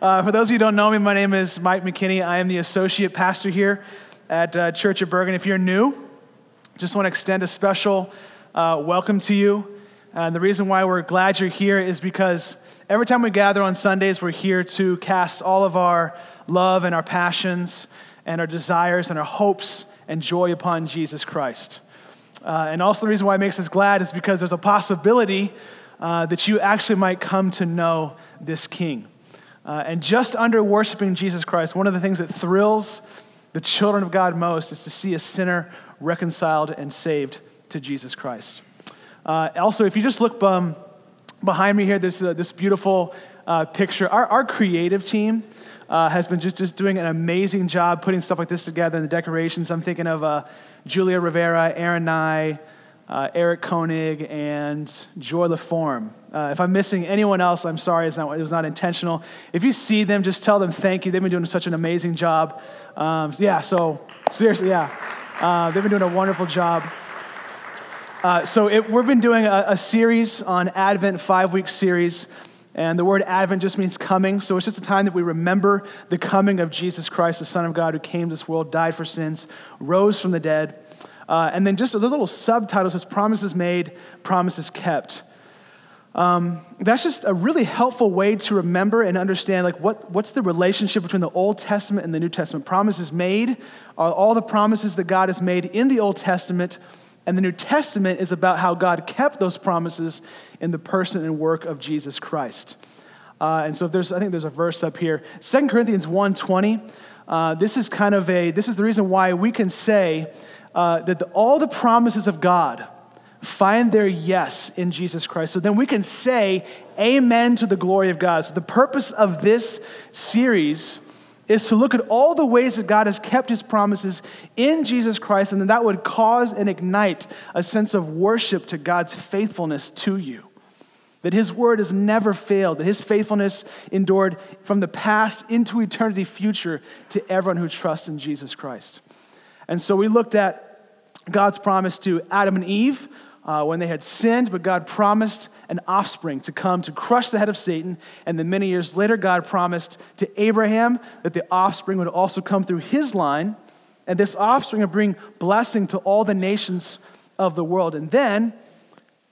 For those of you who don't know me, my name is Mike McKinney. I am the associate pastor here at Church of Bergen. If you're new, just want to extend a special welcome to you. And the reason why we're glad you're here is because every time we gather on Sundays, we're here to cast all of our love and our passions and our desires and our hopes and joy upon Jesus Christ. And also the reason why it makes us glad is because there's a possibility that you actually might come to know this King. And just under worshiping Jesus Christ, one of the things that thrills the children of God most is to see a sinner reconciled and saved to Jesus Christ. Also, if you just look behind me here, there's this beautiful picture. Our creative team has been just doing an amazing job putting stuff like this together and the decorations. I'm thinking of Julia Rivera, Aaron Nye, Eric Koenig, and Joy LaForm. If I'm missing anyone else, I'm sorry. It was not intentional. If you see them, just tell them thank you. They've been doing such an amazing job. So seriously, they've been doing a wonderful job. We've been doing a series on Advent, 5-week series, and the word Advent just means coming. So it's just a time that we remember the coming of Jesus Christ, the Son of God, who came to this world, died for sins, rose from the dead. And then just those little subtitles, it's promises made, promises kept. That's just a really helpful way to remember and understand, like, what's the relationship between the Old Testament and the New Testament. Promises made are all the promises that God has made in the Old Testament, and the New Testament is about how God kept those promises in the person and work of Jesus Christ. And so I think there's a verse up here, 2 Corinthians 1:20. This is the reason why we can say that all the promises of God find their yes in Jesus Christ. So then we can say amen to the glory of God. So the purpose of this series is to look at all the ways that God has kept his promises in Jesus Christ, and then that would cause and ignite a sense of worship to God's faithfulness to you. That his word has never failed, that his faithfulness endured from the past into eternity future to everyone who trusts in Jesus Christ. And so we looked at God's promise to Adam and Eve when they had sinned, but God promised an offspring to come to crush the head of Satan. And then many years later, God promised to Abraham that the offspring would also come through his line, and this offspring would bring blessing to all the nations of the world. And then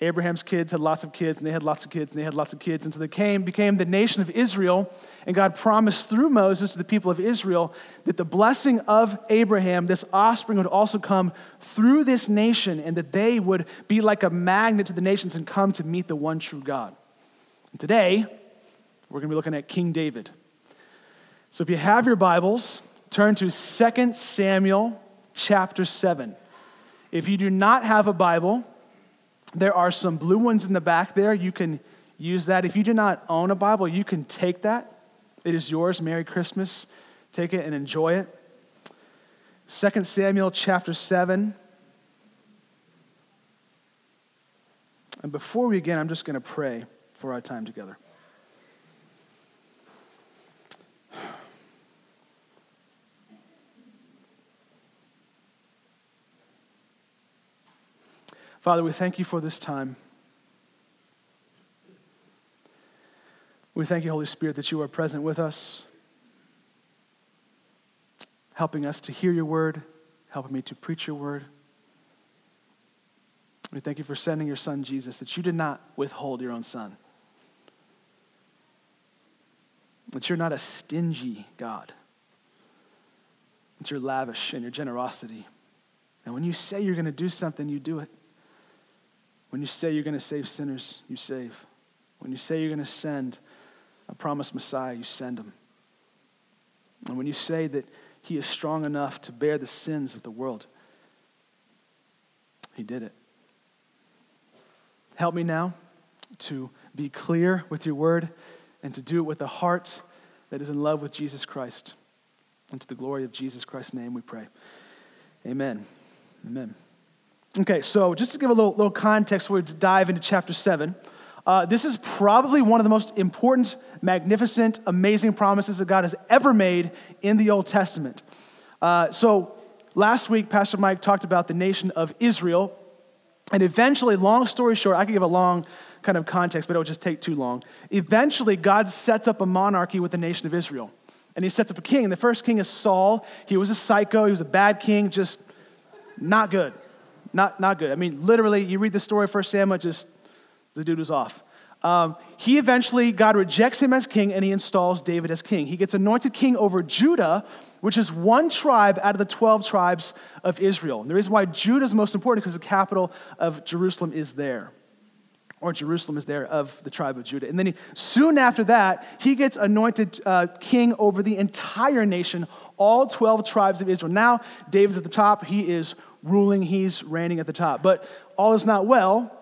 Abraham's kids had lots of kids, and they had lots of kids, and they had lots of kids, until they became the nation of Israel. And God promised through Moses to the people of Israel that the blessing of Abraham, this offspring, would also come through this nation, and that they would be like a magnet to the nations and come to meet the one true God. And today, we're going to be looking at King David. So if you have your Bibles, turn to 2 Samuel chapter 7. If you do not have a Bible, there are some blue ones in the back there. You can use that. If you do not own a Bible, you can take that. It is yours. Merry Christmas. Take it and enjoy it. 2 Samuel chapter 7. And before we begin, I'm just going to pray for our time together. Father, we thank you for this time. We thank you, Holy Spirit, that you are present with us, helping us to hear your word, helping me to preach your word. We thank you for sending your Son, Jesus, that you did not withhold your own Son, that you're not a stingy God, that you're lavish in your generosity. And when you say you're going to do something, you do it. When you say you're going to save sinners, you save. When you say you're going to send a promised Messiah, you send him. And when you say that he is strong enough to bear the sins of the world, he did it. Help me now to be clear with your word and to do it with a heart that is in love with Jesus Christ. And to the glory of Jesus Christ's name we pray. Amen. Amen. Okay, so just to give a little context, we'll dive into chapter 7. This is probably one of the most important, magnificent, amazing promises that God has ever made in the Old Testament. So last week, Pastor Mike talked about the nation of Israel, and eventually, long story short, I could give a long kind of context, but it would just take too long. Eventually, God sets up a monarchy with the nation of Israel, and he sets up a king. The first king is Saul. He was a psycho. He was a bad king, just not good. Not good. I mean, literally, you read the story of 1 Samuel, just the dude was off. He eventually, God rejects him as king, and he installs David as king. He gets anointed king over Judah, which is one tribe out of the 12 tribes of Israel. And the reason why Judah is most important is because the capital of Jerusalem is there, or Jerusalem is there of the tribe of Judah. And then soon after that, he gets anointed king over the entire nation, all 12 tribes of Israel. Now, David's at the top. He is ruling. He's reigning at the top. But all is not well.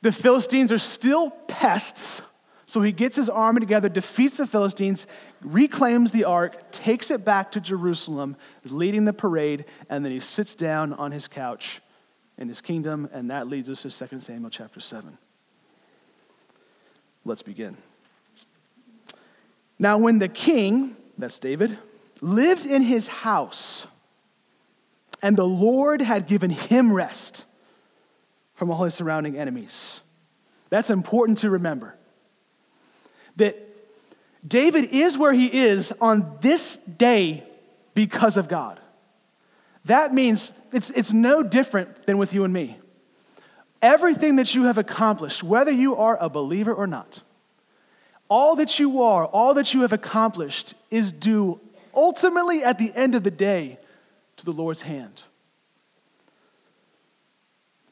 The Philistines are still pests, so he gets his army together, defeats the Philistines, reclaims the ark, takes it back to Jerusalem, is leading the parade, and then he sits down on his couch in his kingdom, and that leads us to 2 Samuel chapter 7. Let's begin. Now, when the king, that's David, lived in his house, and the Lord had given him rest from all his surrounding enemies. That's important to remember. That David is where he is on this day because of God. That means it's no different than with you and me. Everything that you have accomplished, whether you are a believer or not, all that you are, all that you have accomplished is due ultimately at the end of the day to the Lord's hand.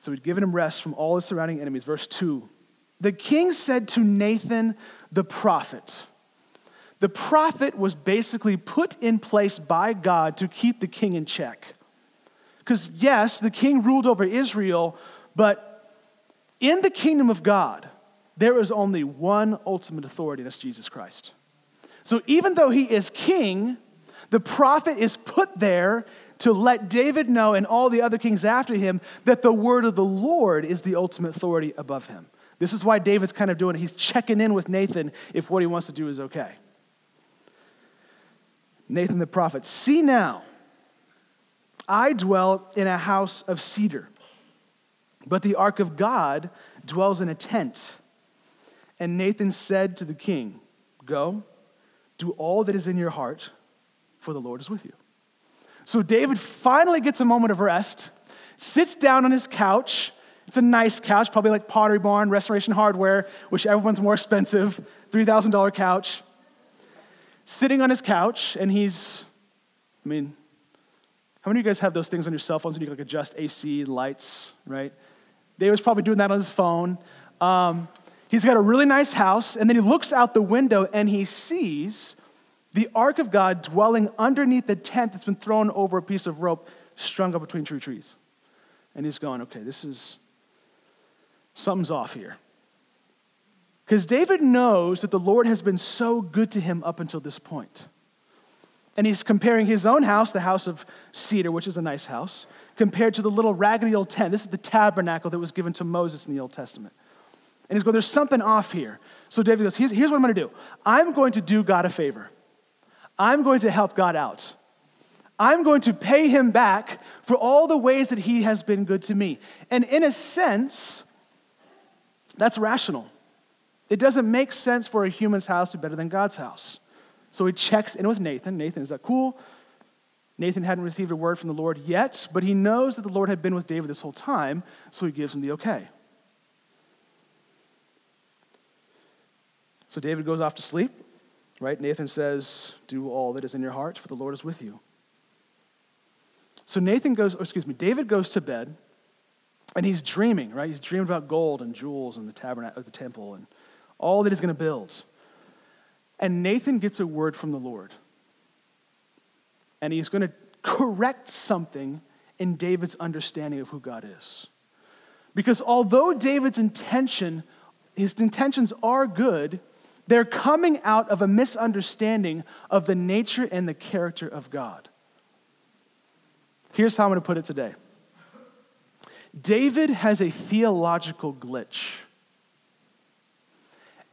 So he'd given him rest from all his surrounding enemies. Verse 2, the king said to Nathan the prophet. The prophet was basically put in place by God to keep the king in check. Because yes, the king ruled over Israel, but in the kingdom of God, there is only one ultimate authority, and that's Jesus Christ. So even though he is king, the prophet is put there to let David know and all the other kings after him that the word of the Lord is the ultimate authority above him. This is why David's kind of doing it. He's checking in with Nathan if what he wants to do is okay. Nathan the prophet, see now, I dwell in a house of cedar, but the ark of God dwells in a tent. And Nathan said to the king, go, do all that is in your heart, for the Lord is with you. So David finally gets a moment of rest, sits down on his couch. It's a nice couch, probably like Pottery Barn, Restoration Hardware, which everyone's more expensive, $3,000 couch. Sitting on his couch, and he's, I mean, how many of you guys have those things on your cell phones and you can like adjust AC, lights, right? David was probably doing that on his phone. He's got a really nice house, and then he looks out the window and he sees the ark of God dwelling underneath the tent that's been thrown over a piece of rope strung up between two trees. And he's going, okay, this is, something's off here. Because David knows that the Lord has been so good to him up until this point. And he's comparing his own house, the house of cedar, which is a nice house, compared to the little raggedy old tent. This is the tabernacle that was given to Moses in the Old Testament. And he's going, there's something off here. So David goes, here's what I'm going to do. I'm going to do God a favor. I'm going to help God out. I'm going to pay him back for all the ways that he has been good to me. And in a sense, that's rational. It doesn't make sense for a human's house to be better than God's house. So he checks in with Nathan. Nathan, is that cool? Nathan hadn't received a word from the Lord yet, but he knows that the Lord had been with David this whole time, so he gives him the okay. So David goes off to sleep. Right? Nathan says, do all that is in your heart, for the Lord is with you. So David goes to bed, and he's dreaming, right? He's dreaming about gold and jewels and the tabernacle, the temple, and all that he's going to build. And Nathan gets a word from the Lord, and he's going to correct something in David's understanding of who God is. Because although David's intentions are good, they're coming out of a misunderstanding of the nature and the character of God. Here's how I'm going to put it today. David has a theological glitch.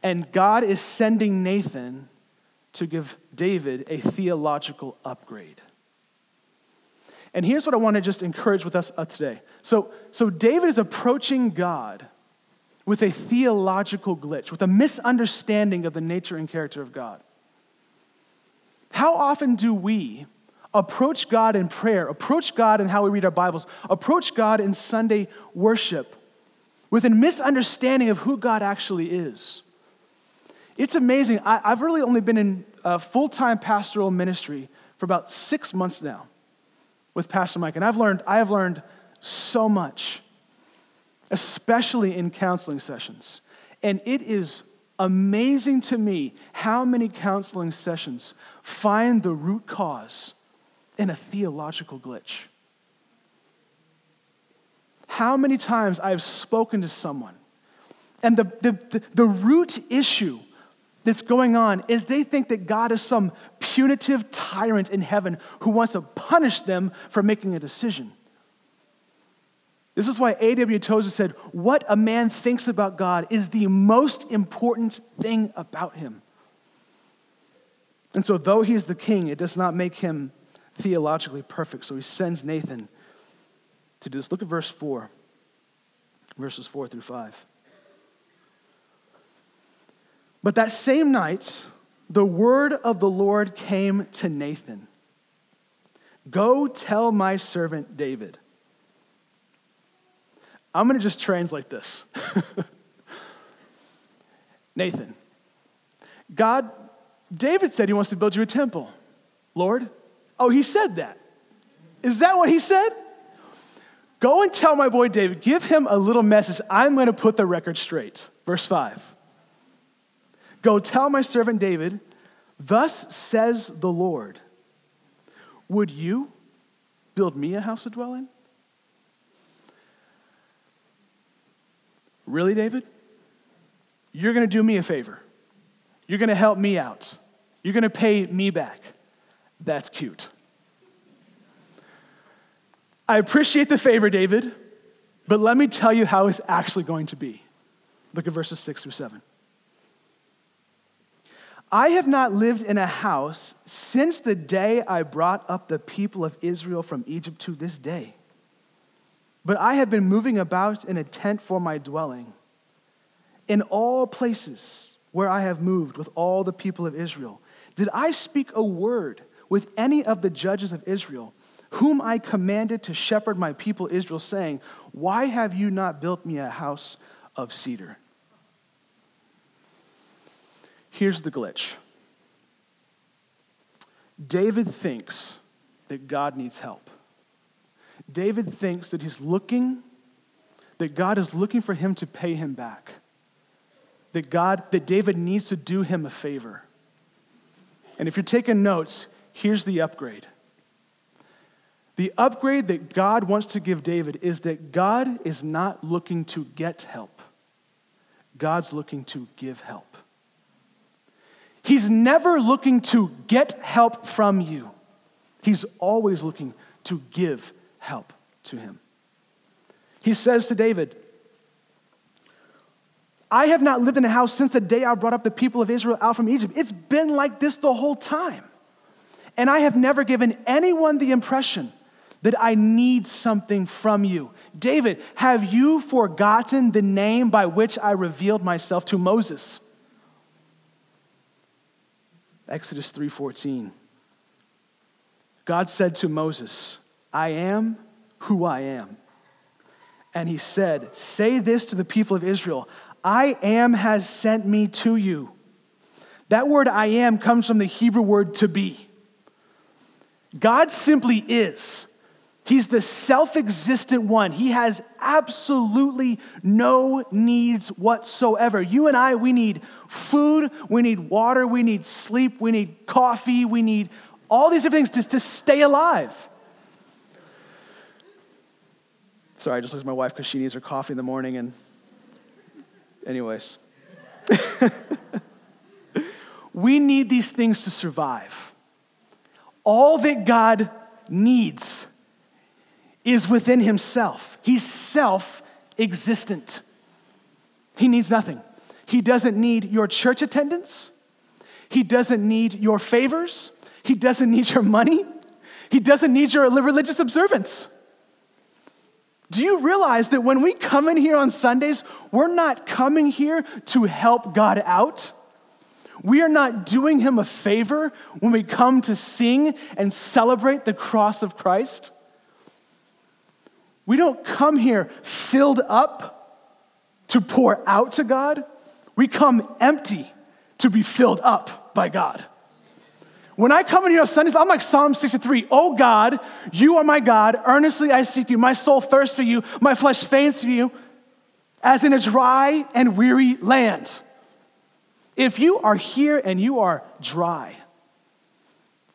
And God is sending Nathan to give David a theological upgrade. And here's what I want to just encourage with us today. So David is approaching God with a theological glitch, with a misunderstanding of the nature and character of God. How often do we approach God in prayer, approach God in how we read our Bibles, approach God in Sunday worship with a misunderstanding of who God actually is? It's amazing. I've really only been in full-time pastoral ministry for about 6 months now with Pastor Mike, and I have learned so much, especially in counseling sessions. And it is amazing to me how many counseling sessions find the root cause in a theological glitch. How many times I've spoken to someone, and the root issue that's going on is they think that God is some punitive tyrant in heaven who wants to punish them for making a decision. This is why A.W. Tozer said, what a man thinks about God is the most important thing about him. And so though he is the king, it does not make him theologically perfect. So he sends Nathan to do this. Look at verse 4, verses 4 through 5. But that same night, the word of the Lord came to Nathan. Go tell my servant David. I'm going to just translate this. Nathan, God, David said he wants to build you a temple. Lord, oh, he said that. Is that what he said? Go and tell my boy David, give him a little message. I'm going to put the record straight. Verse 5. Go tell my servant David, thus says the Lord, would you build me a house to dwell in? Really, David? You're going to do me a favor. You're going to help me out. You're going to pay me back. That's cute. I appreciate the favor, David, but let me tell you how it's actually going to be. Look at verses 6 through 7. I have not lived in a house since the day I brought up the people of Israel from Egypt to this day. But I have been moving about in a tent for my dwelling, in all places where I have moved with all the people of Israel. Did I speak a word with any of the judges of Israel, whom I commanded to shepherd my people Israel, saying, why have you not built me a house of cedar? Here's the glitch. David thinks that God needs help. David thinks that that God is looking for him to pay him back. That David needs to do him a favor. And if you're taking notes, here's the upgrade. The upgrade that God wants to give David is that God is not looking to get help. God's looking to give help. He's never looking to get help from you. He's always looking to give help to him. He says to David, I have not lived in a house since the day I brought up the people of Israel out from Egypt. It's been like this the whole time. And I have never given anyone the impression that I need something from you. David, have you forgotten the name by which I revealed myself to Moses? Exodus 3:14. God said to Moses, I am who I am. And he said, say this to the people of Israel, I am has sent me to you. That word I am comes from the Hebrew word to be. God simply is. He's the self-existent one. He has absolutely no needs whatsoever. You and I, we need food, we need water, we need sleep, we need coffee, we need all these different things to stay alive. Sorry, I just looked at my wife because she needs her coffee in the morning. And anyways. We need these things to survive. All that God needs is within himself. He's self-existent. He needs nothing. He doesn't need your church attendance. He doesn't need your favors. He doesn't need your money. He doesn't need your religious observance. Do you realize that when we come in here on Sundays, we're not coming here to help God out? We are not doing him a favor when we come to sing and celebrate the cross of Christ. We don't come here filled up to pour out to God. We come empty to be filled up by God. When I come in here on Sundays, I'm like Psalm 63. Oh God, you are my God. Earnestly I seek you. My soul thirsts for you. My flesh faints for you, as in a dry and weary land. If you are here and you are dry,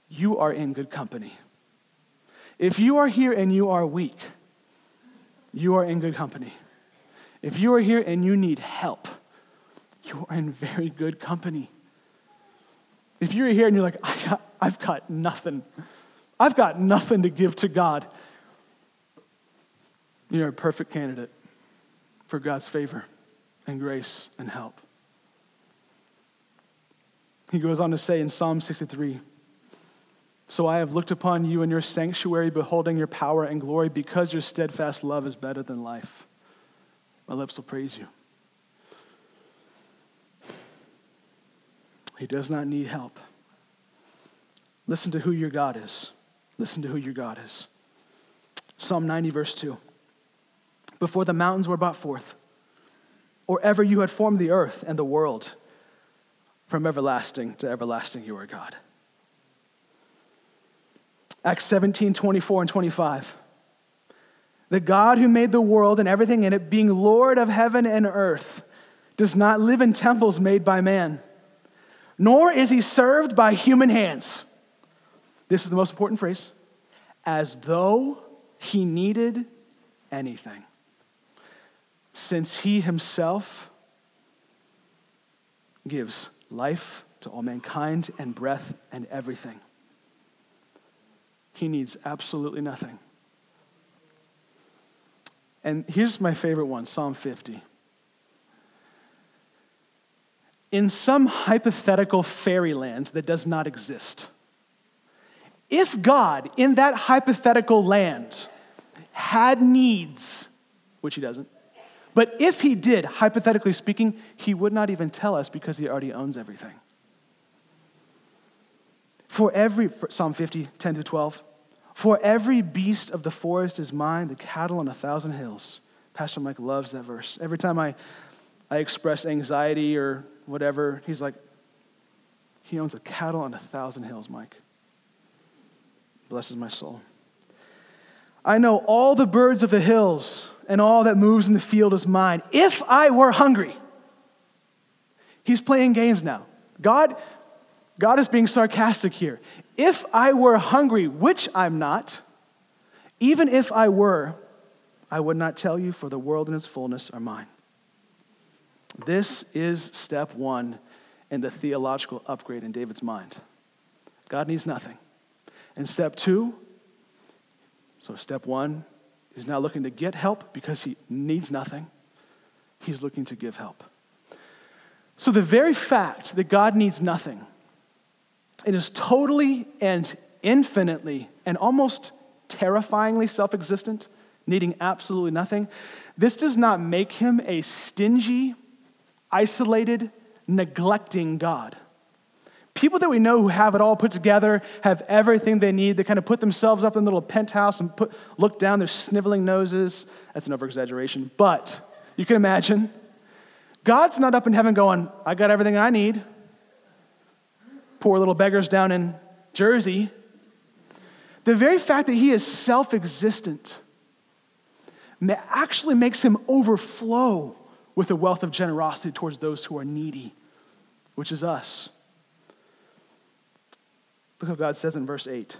you are in good company. If you are here and you are weak, you are in good company. If you are here and you need help, you are in very good company. If you're here and you're like, I've got nothing. I've got nothing to give to God. You're a perfect candidate for God's favor and grace and help. He goes on to say in Psalm 63, "So I have looked upon you in your sanctuary, beholding your power and glory, because your steadfast love is better than life. My lips will praise you." He does not need help. Listen to who your God is. Listen to who your God is. Psalm 90, verse 2. "Before the mountains were brought forth, or ever you had formed the earth and the world, from everlasting to everlasting you are God." Acts 17, 24 and 25. "The God who made the world and everything in it, being Lord of heaven and earth, does not live in temples made by man, nor is he served by human hands." This is the most important phrase. "As though he needed anything, since he himself gives life to all mankind and breath and everything." He needs absolutely nothing. And here's my favorite one, Psalm 50. In some hypothetical fairyland that does not exist, if God in that hypothetical land had needs, which he doesn't, but if he did, hypothetically speaking, he would not even tell us because he already owns everything. For Psalm 50, 10 to 12, "For every beast of the forest is mine, the cattle on 1,000 hills." Pastor Mike loves that verse. Every time I express anxiety or whatever, he's like, "He owns a cattle on 1,000 hills, Mike. Blesses my soul. I know all the birds of the hills, and all that moves in the field is mine. If I were hungry." He's playing games now. God is being sarcastic here. "If I were hungry, which I'm not, even if I were, I would not tell you, for the world and its fullness are mine." This is step one in the theological upgrade in David's mind. God needs nothing. And step two, so step one, he's not looking to get help because he needs nothing. He's looking to give help. So the very fact that God needs nothing, it is totally and infinitely and almost terrifyingly self-existent, needing absolutely nothing. This does not make him a stingy, isolated, neglecting God. People that we know who have it all put together, have everything they need, they kind of put themselves up in a little penthouse and look down, their sniveling noses. That's an over-exaggeration, but you can imagine. God's not up in heaven going, "I got everything I need." Poor little beggars down in Jersey. The very fact that he is self-existent actually makes him overflow with a wealth of generosity towards those who are needy, which is us. Look what God says in verse 8.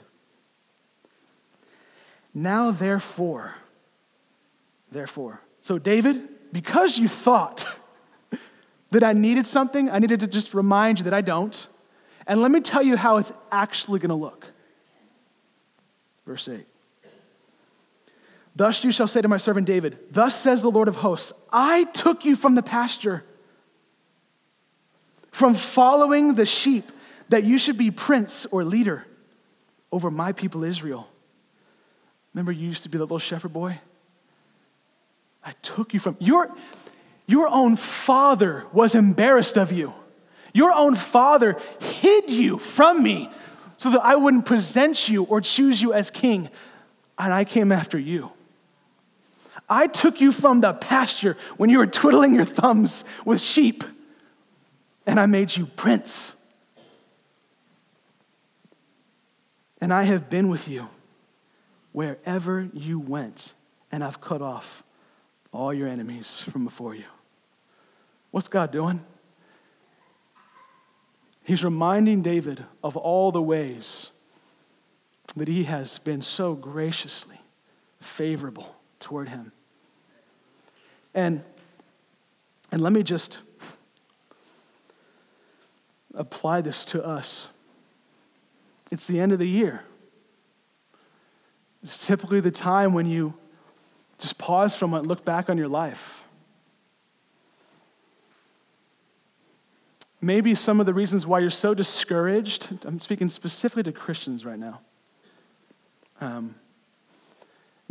"Now therefore. So David, because you thought that I needed something, I needed to just remind you that I don't. And let me tell you how it's actually going to look. Verse 8. "Thus you shall say to my servant David, thus says the Lord of hosts, I took you from the pasture, from following the sheep, that you should be prince or leader over my people Israel." Remember, you used to be the little shepherd boy? I took you from your own father was embarrassed of you. Your own father hid you from me so that I wouldn't present you or choose you as king. And I came after you. I took you from the pasture when you were twiddling your thumbs with sheep, and I made you prince. And I have been with you wherever you went, and I've cut off all your enemies from before you. What's God doing? He's reminding David of all the ways that he has been so graciously favorable toward him. And let me just apply this to us. It's the end of the year. It's typically the time when you just pause for a moment and look back on your life. Maybe some of the reasons why you're so discouraged, I'm speaking specifically to Christians right now.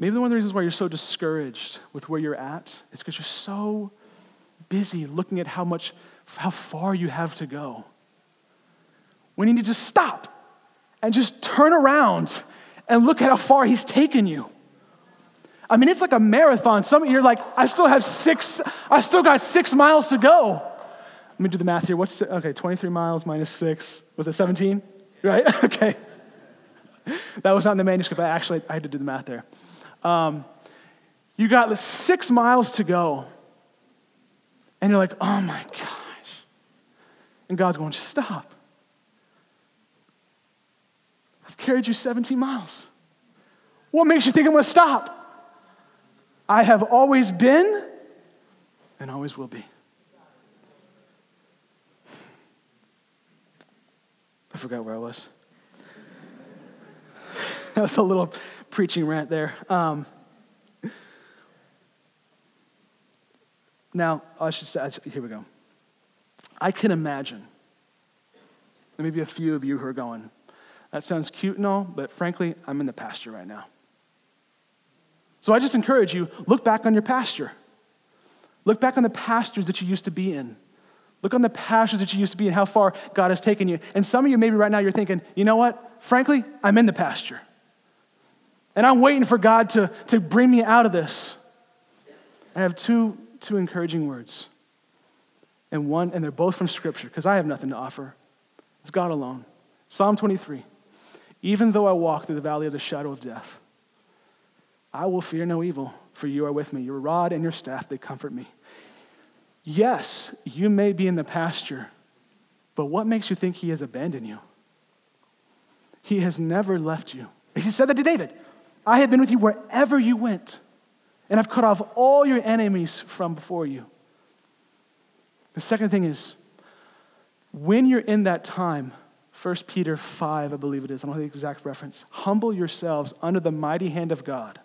Maybe one of the reasons why you're so discouraged with where you're at is because you're so busy looking at how far you have to go. We need to just stop and just turn around and look at how far he's taken you. I mean, it's like a marathon. Some of you are like, I still got 6 miles to go. Let me do the math here. 23 miles minus 6. Was it 17? Right? Okay. That was not in the manuscript, but actually I had to do the math there. You got 6 miles to go. And you're like, oh my gosh. And God's going, just stop. I've carried you 17 miles. What makes you think I'm going to stop? I have always been and always will be. I forgot where I was. That was a little preaching rant there. Now, I should say, here we go. I can imagine, there may be a few of you who are going, that sounds cute and all, but frankly, I'm in the pasture right now. So I just encourage you, look back on your pasture. Look back on the pastures that you used to be in. Look on the pastures that you used to be in, how far God has taken you. And some of you, maybe right now, you're thinking, you know what? Frankly, I'm in the pasture. And I'm waiting for God to bring me out of this. I have two encouraging words. And they're both from Scripture, because I have nothing to offer. It's God alone. Psalm 23. Even though I walk through the valley of the shadow of death, I will fear no evil, for you are with me. Your rod and your staff, they comfort me. Yes, you may be in the pasture, but what makes you think he has abandoned you? He has never left you. He said that to David. I have been with you wherever you went, and I've cut off all your enemies from before you. The second thing is, when you're in that time, 1 Peter 5, I believe it is, I don't have the exact reference, humble yourselves under the mighty hand of God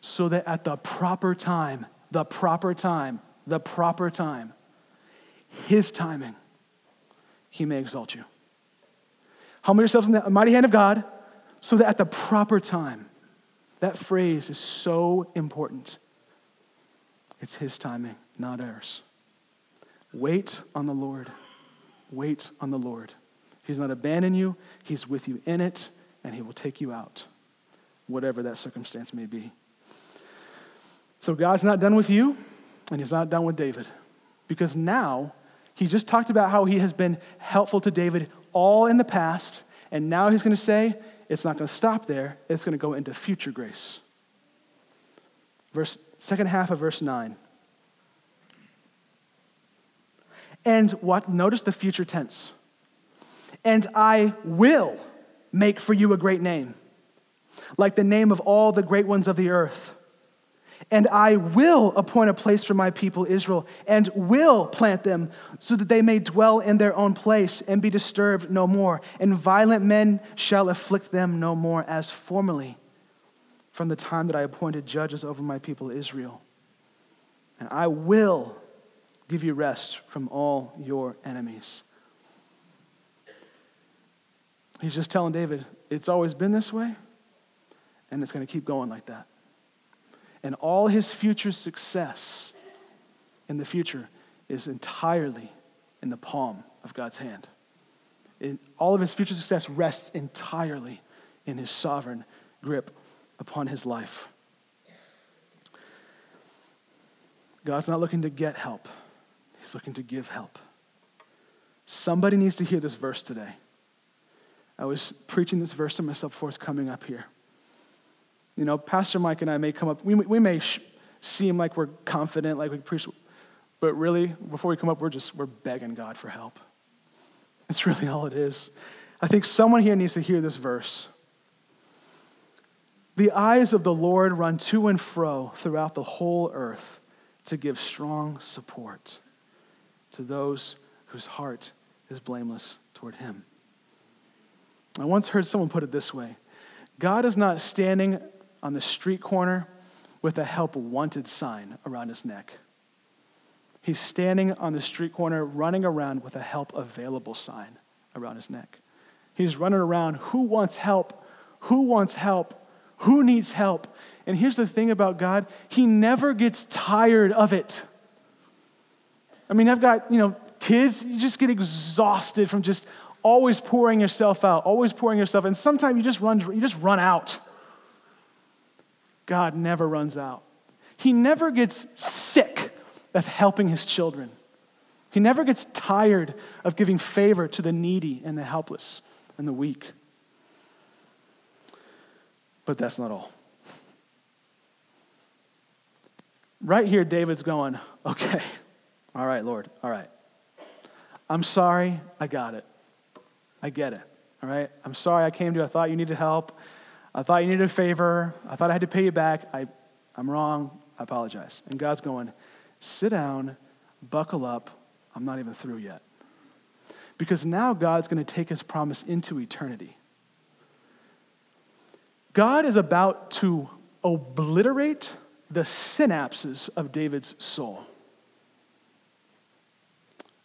so that at the proper time, his timing, he may exalt you. Humble yourselves in the mighty hand of God so that at the proper time, that phrase is so important. It's his timing, not ours. Wait on the Lord. He's not abandoned you. He's with you in it, and he will take you out, whatever that circumstance may be. So God's not done with you, and he's not done with David, because now he just talked about how he has been helpful to David all in the past, and now he's going to say it's not going to stop there. It's going to go into future grace. Second half of verse 9. And what? Notice the future tense. And I will make for you a great name, like the name of all the great ones of the earth. And I will appoint a place for my people Israel, and will plant them so that they may dwell in their own place and be disturbed no more. And violent men shall afflict them no more, as formerly from the time that I appointed judges over my people Israel. And I will give you rest from all your enemies. He's just telling David, it's always been this way, and it's going to keep going like that. and all his future success in the future is entirely in the palm of God's hand. All of his future success rests entirely in his sovereign grip upon his life. God's not looking to get help. He's looking to give help. Somebody needs to hear this verse today. I was preaching this verse to myself before it's coming up here. You know, Pastor Mike and I may come up, we may seem like we're confident, like we preach, but really, before we come up, we're begging God for help. That's really all it is. I think someone here needs to hear this verse. The eyes of the Lord run to and fro throughout the whole earth to give strong support to those whose heart is blameless toward him. I once heard someone put it this way: God is not standing on the street corner with a help wanted sign around his neck. He's standing on the street corner running around with a help available sign around his neck. He's running around, who wants help? Who wants help? Who needs help? And here's the thing about God, he never gets tired of it. I mean, I've got, kids, you just get exhausted from just always pouring yourself out, and sometimes you just run out. God never runs out. He never gets sick of helping his children. He never gets tired of giving favor to the needy and the helpless and the weak. But that's not all. Right here, David's going, okay, all right, Lord, all right. I'm sorry, I got it. I get it, all right? I'm sorry I came to you. I thought you needed help. I thought you needed a favor. I thought I had to pay you back. I'm wrong. I apologize. And God's going, sit down, buckle up. I'm not even through yet. Because now God's going to take his promise into eternity. God is about to obliterate the synapses of David's soul.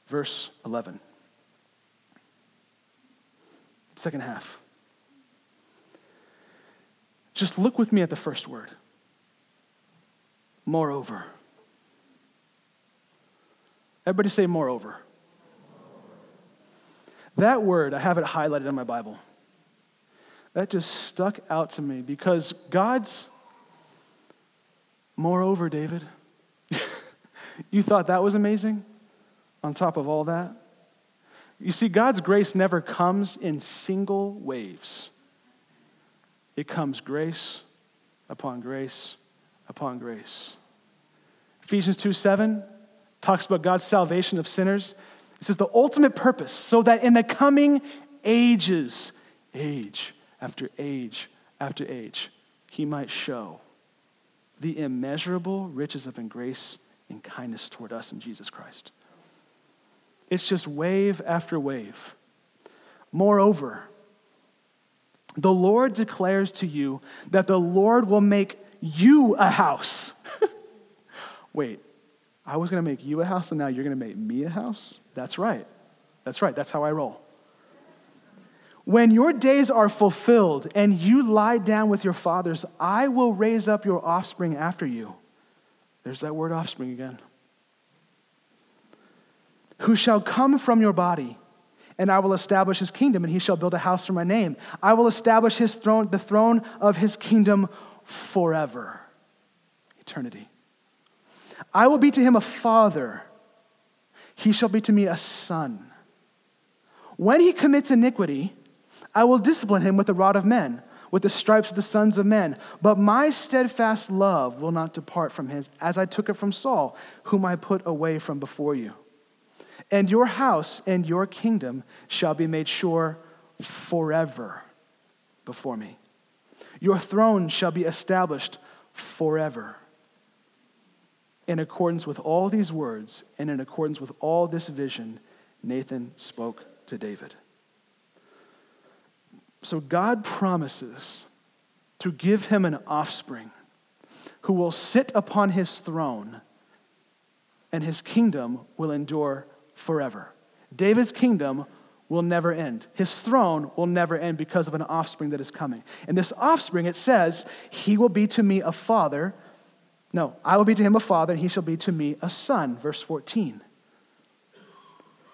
Verse 11. Second half. Just look with me at the first word. Moreover. Everybody say moreover. That word, I have it highlighted in my Bible. That just stuck out to me because God's moreover, David. You thought that was amazing? On top of all that? You see, God's grace never comes in single waves. It comes grace upon grace upon grace. Ephesians 2:7 talks about God's salvation of sinners. It says the ultimate purpose, so that in the coming ages, age after age after age, he might show the immeasurable riches of grace and kindness toward us in Jesus Christ. It's just wave after wave. Moreover, the Lord declares to you that the Lord will make you a house. Wait, I was going to make you a house, and now you're going to make me a house? That's right. That's how I roll. When your days are fulfilled and you lie down with your fathers, I will raise up your offspring after you. There's that word offspring again. Who shall come from your body, and I will establish his kingdom, and he shall build a house for my name. I will establish his throne, the throne of his kingdom forever, eternity. I will be to him a father. He shall be to me a son. When he commits iniquity, I will discipline him with the rod of men, with the stripes of the sons of men. But my steadfast love will not depart from his, as I took it from Saul, whom I put away from before you. And your house and your kingdom shall be made sure forever before me. Your throne shall be established forever. In accordance with all these words and in accordance with all this vision, Nathan spoke to David. So God promises to give him an offspring who will sit upon his throne, and his kingdom will endure forever. David's kingdom will never end. His throne will never end because of an offspring that is coming. And this offspring, it says, he will be to me a father, No, I will be to him a father, and he shall be to me a son, verse 14.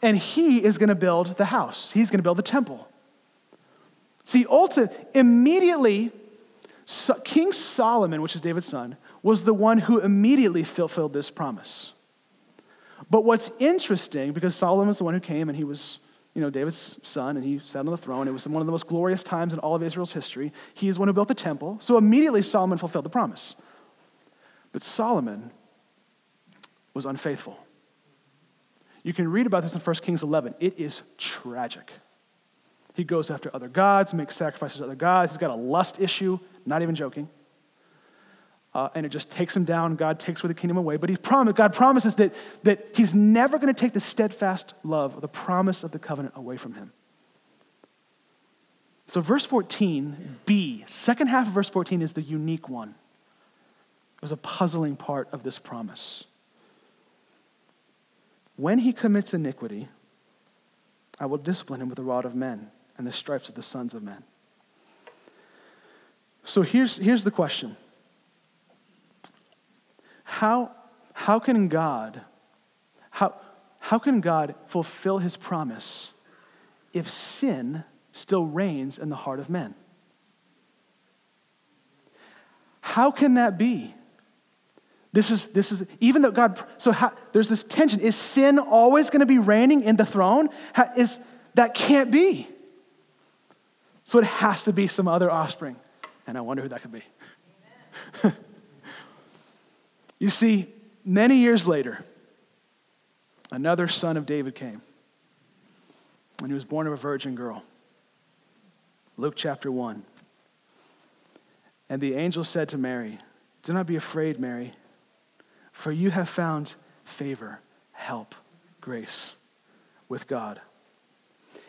And he is going to build the house. He's going to build the temple. See, immediately, King Solomon, which is David's son, was the one who immediately fulfilled this promise. But what's interesting, because Solomon was the one who came, and he was, David's son, and he sat on the throne. It was one of the most glorious times in all of Israel's history. He is the one who built the temple. So immediately Solomon fulfilled the promise. But Solomon was unfaithful. You can read about this in 1 Kings 11. It is tragic. He goes after other gods, makes sacrifices to other gods. He's got a lust issue, not even joking. And it just takes him down. God takes the kingdom away. But God promises that he's never going to take the steadfast love, or the promise of the covenant, away from him. So verse 14b, second half of verse 14 is the unique one. It was a puzzling part of this promise. When he commits iniquity, I will discipline him with the rod of men and the stripes of the sons of men. So here's the question. How can God fulfill his promise if sin still reigns in the heart of men? How can that be? This is even though God, there's this tension. Is sin always going to be reigning in the throne? That can't be. So it has to be some other offspring. And I wonder who that could be. You see, many years later, another son of David came. And he was born of a virgin girl. Luke chapter 1. And the angel said to Mary, "Do not be afraid, Mary, for you have found favor, help, grace with God.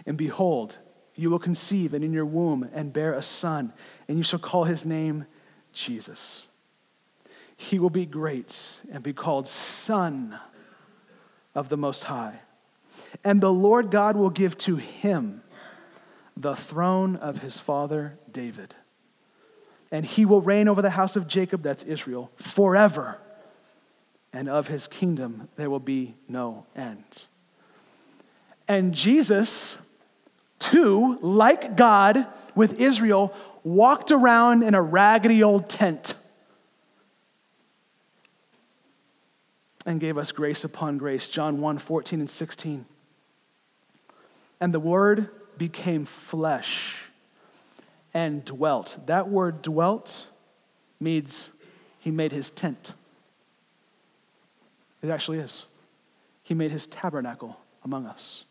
And behold, you will conceive and in your womb and bear a son, and you shall call his name Jesus. He will be great and be called Son of the Most High. And the Lord God will give to him the throne of his father David. And he will reign over the house of Jacob," that's Israel, "forever. And of his kingdom there will be no end." And Jesus, too, like God with Israel, walked around in a raggedy old tent and gave us grace upon grace. John 1, 14 and 16. "And the Word became flesh and dwelt." That word "dwelt" means he made his tent. It actually is. He made his tabernacle among us.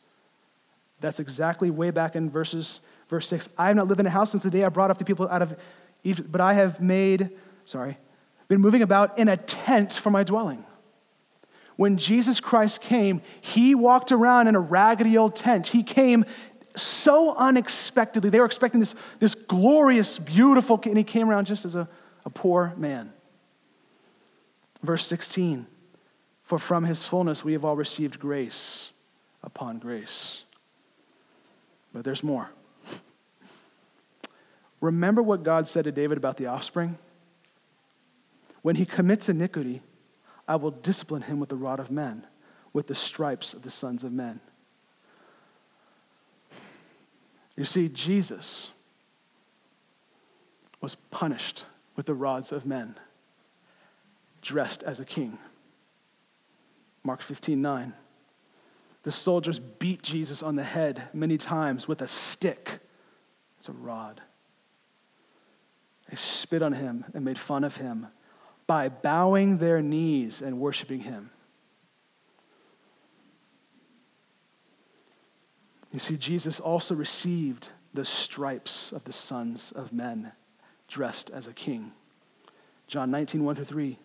That's exactly way back in verse 6. "I have not lived in a house since the day I brought up the people out of Egypt, but I have been moving about in a tent for my dwelling." When Jesus Christ came, he walked around in a raggedy old tent. He came so unexpectedly. They were expecting this glorious, beautiful king, and he came around just as a poor man. Verse 16, "For from his fullness we have all received grace upon grace." But there's more. Remember what God said to David about the offspring? "When he commits iniquity, I will discipline him with the rod of men, with the stripes of the sons of men." You see, Jesus was punished with the rods of men, dressed as a king. Mark 15:9. The soldiers beat Jesus on the head many times with a stick. It's a rod. They spit on him and made fun of him by bowing their knees and worshiping him. You see, Jesus also received the stripes of the sons of men, dressed as a king. John 19, 1 through 3.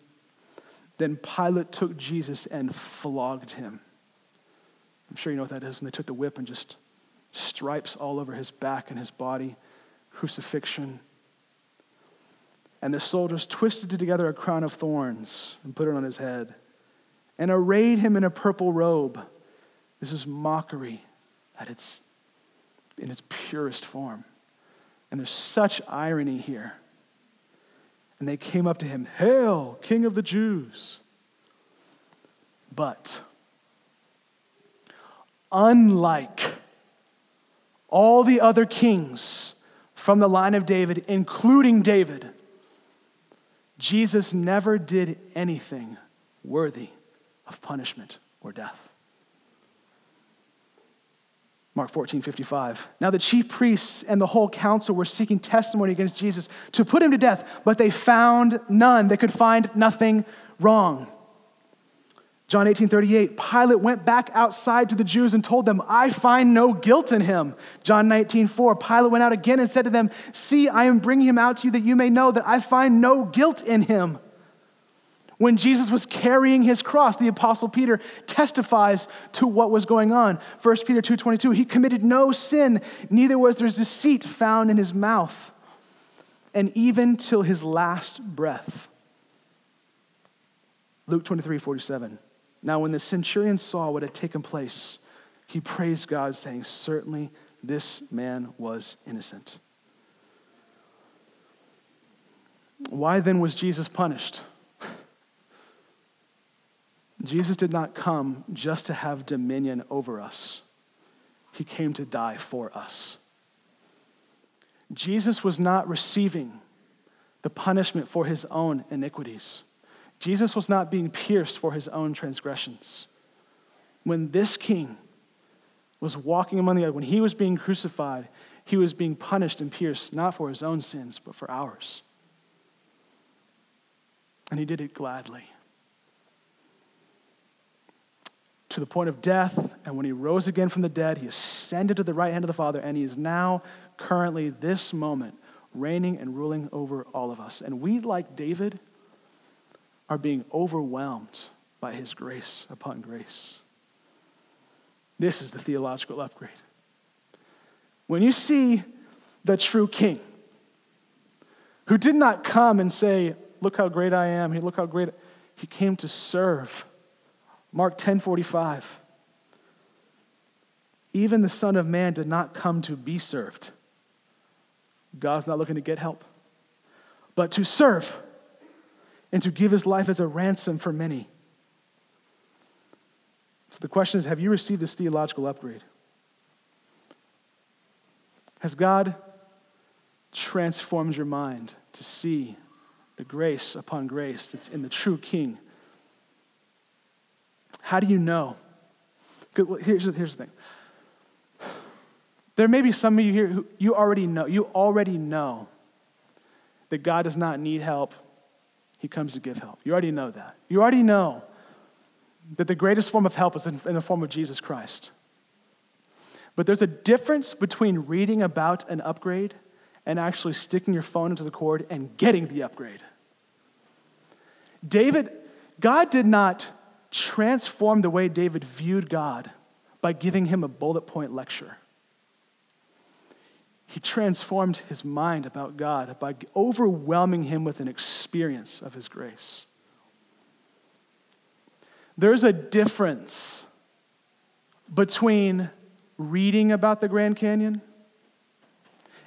"Then Pilate took Jesus and flogged him." I'm sure you know what that is. And they took the whip and just stripes all over his back and his body, crucifixion. "And the soldiers twisted together a crown of thorns and put it on his head and arrayed him in a purple robe." This is mockery in its purest form. And there's such irony here. And they came up to him, "Hail, King of the Jews!" But unlike all the other kings from the line of David, including David, Jesus never did anything worthy of punishment or death. Mark 14:55. Now the chief priests and the whole council were seeking testimony against Jesus to put him to death, but they found none. They could find nothing wrong. John 18:38, Pilate went back outside to the Jews and told them, "I find no guilt in him." John 19:4, Pilate went out again and said to them, "See, I am bringing him out to you that you may know that I find no guilt in him." When Jesus was carrying his cross, the apostle Peter testifies to what was going on. 1 Peter 2:22, he committed no sin, neither was there deceit found in his mouth. And even till his last breath. Luke 23:47. Now when the centurion saw what had taken place, he praised God, saying, "Certainly this man was innocent." Why then was Jesus punished? Jesus did not come just to have dominion over us. He came to die for us. Jesus was not receiving the punishment for his own iniquities. Jesus was not being pierced for his own transgressions. When this king was walking among the earth, when he was being crucified, he was being punished and pierced, not for his own sins, but for ours. And he did it gladly. To the point of death, and when he rose again from the dead, he ascended to the right hand of the Father, and he is now, currently, this moment, reigning and ruling over all of us. And we, like David, are being overwhelmed by his grace upon grace. This is the theological upgrade. When you see the true king, who did not come and say, "Look how great I am," look how great, he came to serve. Mark 10:45. Even the Son of Man did not come to be served. God's not looking to get help, but to serve and to give his life as a ransom for many. So the question is, have you received this theological upgrade? Has God transformed your mind to see the grace upon grace that's in the true King? How do you know? Here's the thing. There may be some of you here who you already know that God does not need help. He comes to give help. You already know that. You already know that the greatest form of help is in the form of Jesus Christ. But there's a difference between reading about an upgrade and actually sticking your phone into the cord and getting the upgrade. God did not transform the way David viewed God by giving him a bullet point lecture. He transformed his mind about God by overwhelming him with an experience of his grace. There's a difference between reading about the Grand Canyon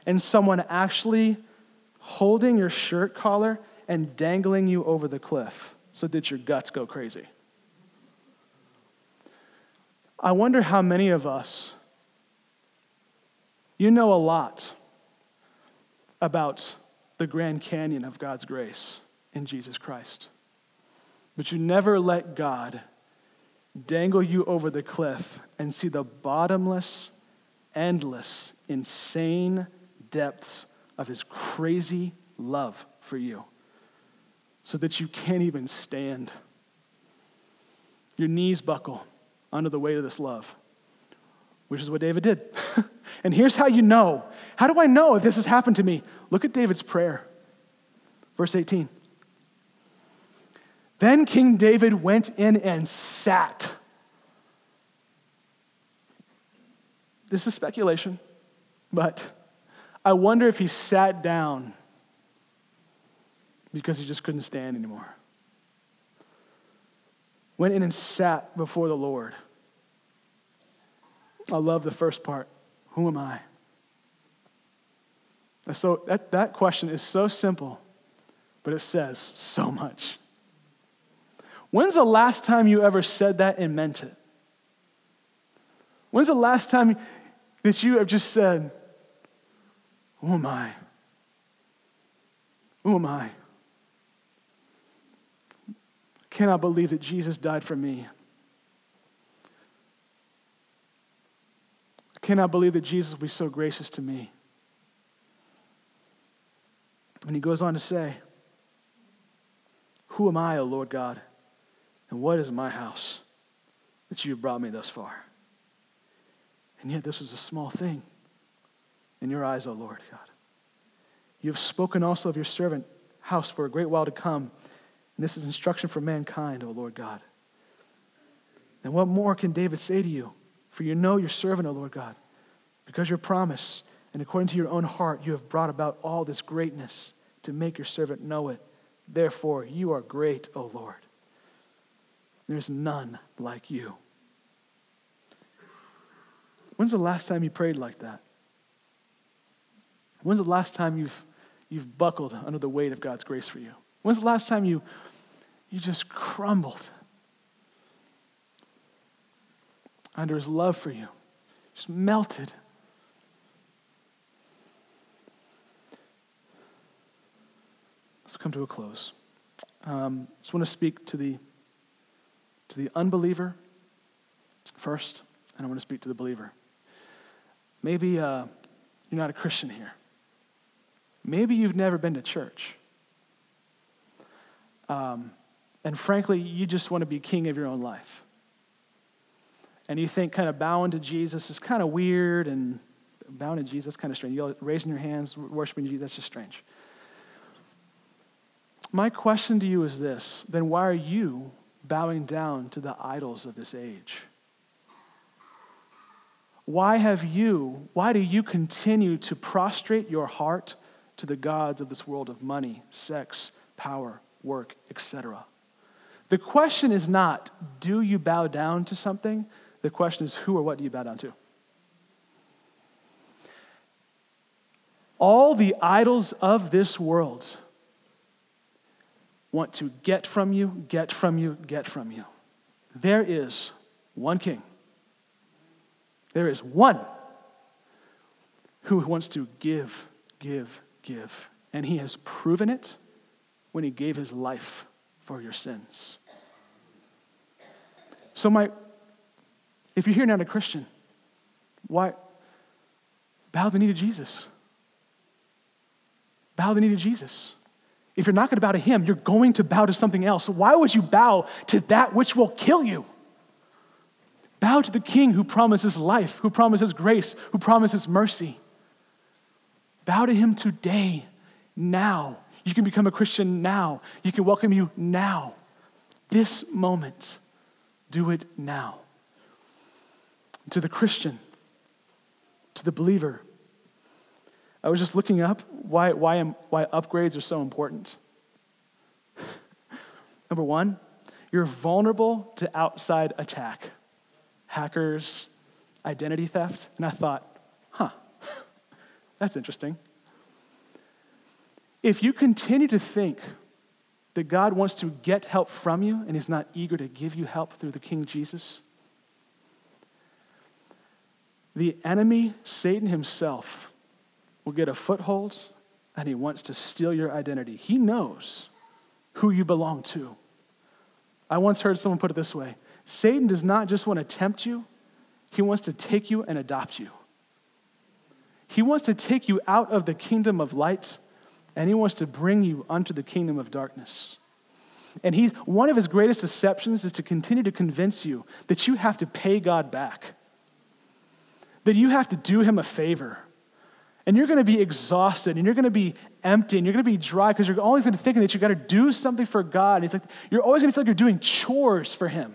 and someone actually holding your shirt collar and dangling you over the cliff so that your guts go crazy. I wonder how many of us, you know a lot about the Grand Canyon of God's grace in Jesus Christ, but you never let God dangle you over the cliff and see the bottomless, endless, insane depths of his crazy love for you so that you can't even stand. Your knees buckle under the weight of this love, which is what David did. And here's how you know. How do I know if this has happened to me? Look at David's prayer. Verse 18. Then King David went in and sat. This is speculation, but I wonder if he sat down because he just couldn't stand anymore. Went in and sat before the Lord. I love the first part. Who am I? So that question is so simple, but it says so much. When's the last time you ever said that and meant it? When's the last time that you have just said, who am I? Who am I? I cannot believe that Jesus died for me. I cannot believe that Jesus will be so gracious to me. And he goes on to say, who am I, O Lord God, and what is my house that you have brought me thus far? And yet this is a small thing in your eyes, O Lord God. You have spoken also of your servant house for a great while to come, and this is instruction for mankind, O Lord God. And what more can David say to you? For you know your servant, O Lord God, because your promise and according to your own heart you have brought about all this greatness to make your servant know it. Therefore, you are great, O Lord. There's none like you. When's the last time you prayed like that? When's the last time you've buckled under the weight of God's grace for you? When's the last time you just crumbled under his love for you? Just melted. Let's come to a close. Just want to speak to the unbeliever first, and I want to speak to the believer. Maybe you're not a Christian here. Maybe you've never been to church. And frankly, you just want to be king of your own life. And you think kind of bowing to Jesus is kind of weird, and bowing to Jesus is kind of strange. You're raising your hands, worshiping Jesus, that's just strange. My question to you is this: then why are you bowing down to the idols of this age? Why do you continue to prostrate your heart to the gods of this world of money, sex, power, work, etc.? The question is not, do you bow down to something? The question is, who or what do you bow down to? All the idols of this world want to get from you, get from you, get from you. There is one king. There is one who wants to give, give, give. And he has proven it when he gave his life for your sins. So if you're here not a Christian, why? Bow the knee to Jesus. Bow the knee to Jesus. If you're not going to bow to him, you're going to bow to something else. So why would you bow to that which will kill you? Bow to the King who promises life, who promises grace, who promises mercy. Bow to him today, now. You can become a Christian now. He can welcome you now. This moment, do it now. To the Christian, to the believer. I was just looking up why upgrades are so important. Number one, you're vulnerable to outside attack. Hackers, identity theft. And I thought, that's interesting. If you continue to think that God wants to get help from you and he's not eager to give you help through the King Jesus, the enemy, Satan himself, will get a foothold and he wants to steal your identity. He knows who you belong to. I once heard someone put it this way: Satan does not just want to tempt you, he wants to take you and adopt you. He wants to take you out of the kingdom of light and he wants to bring you unto the kingdom of darkness. And one of his greatest deceptions is to continue to convince you that you have to pay God back, that you have to do him a favor, and you're going to be exhausted, and you're going to be empty, and you're going to be dry because you're always going to be thinking that you've got to do something for God. And it's like you're always going to feel like you're doing chores for him.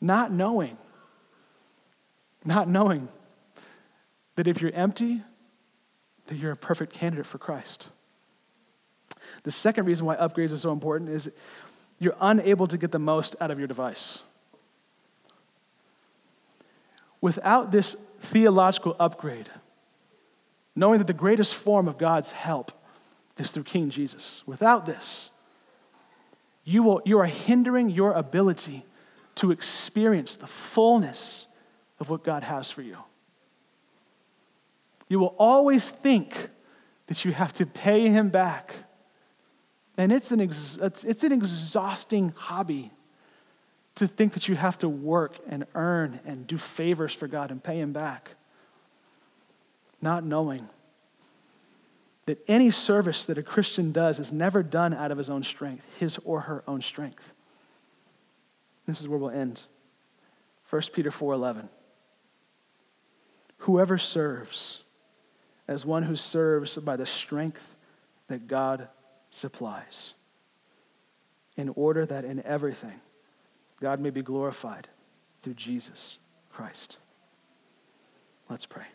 Not knowing that if you're empty, that you're a perfect candidate for Christ. The second reason why upgrades are so important is you're unable to get the most out of your device. Without this theological upgrade, knowing that the greatest form of God's help is through King Jesus. Without this, you are hindering your ability to experience the fullness of what God has for you. You will always think that you have to pay him back. And it's an exhausting hobby to think that you have to work and earn and do favors for God and pay him back. Not knowing that any service that a Christian does is never done out of his own strength, his or her own strength. This is where we'll end. 1 Peter 4:11. Whoever serves as one who serves by the strength that God supplies, in order that in everything God may be glorified through Jesus Christ. Let's pray.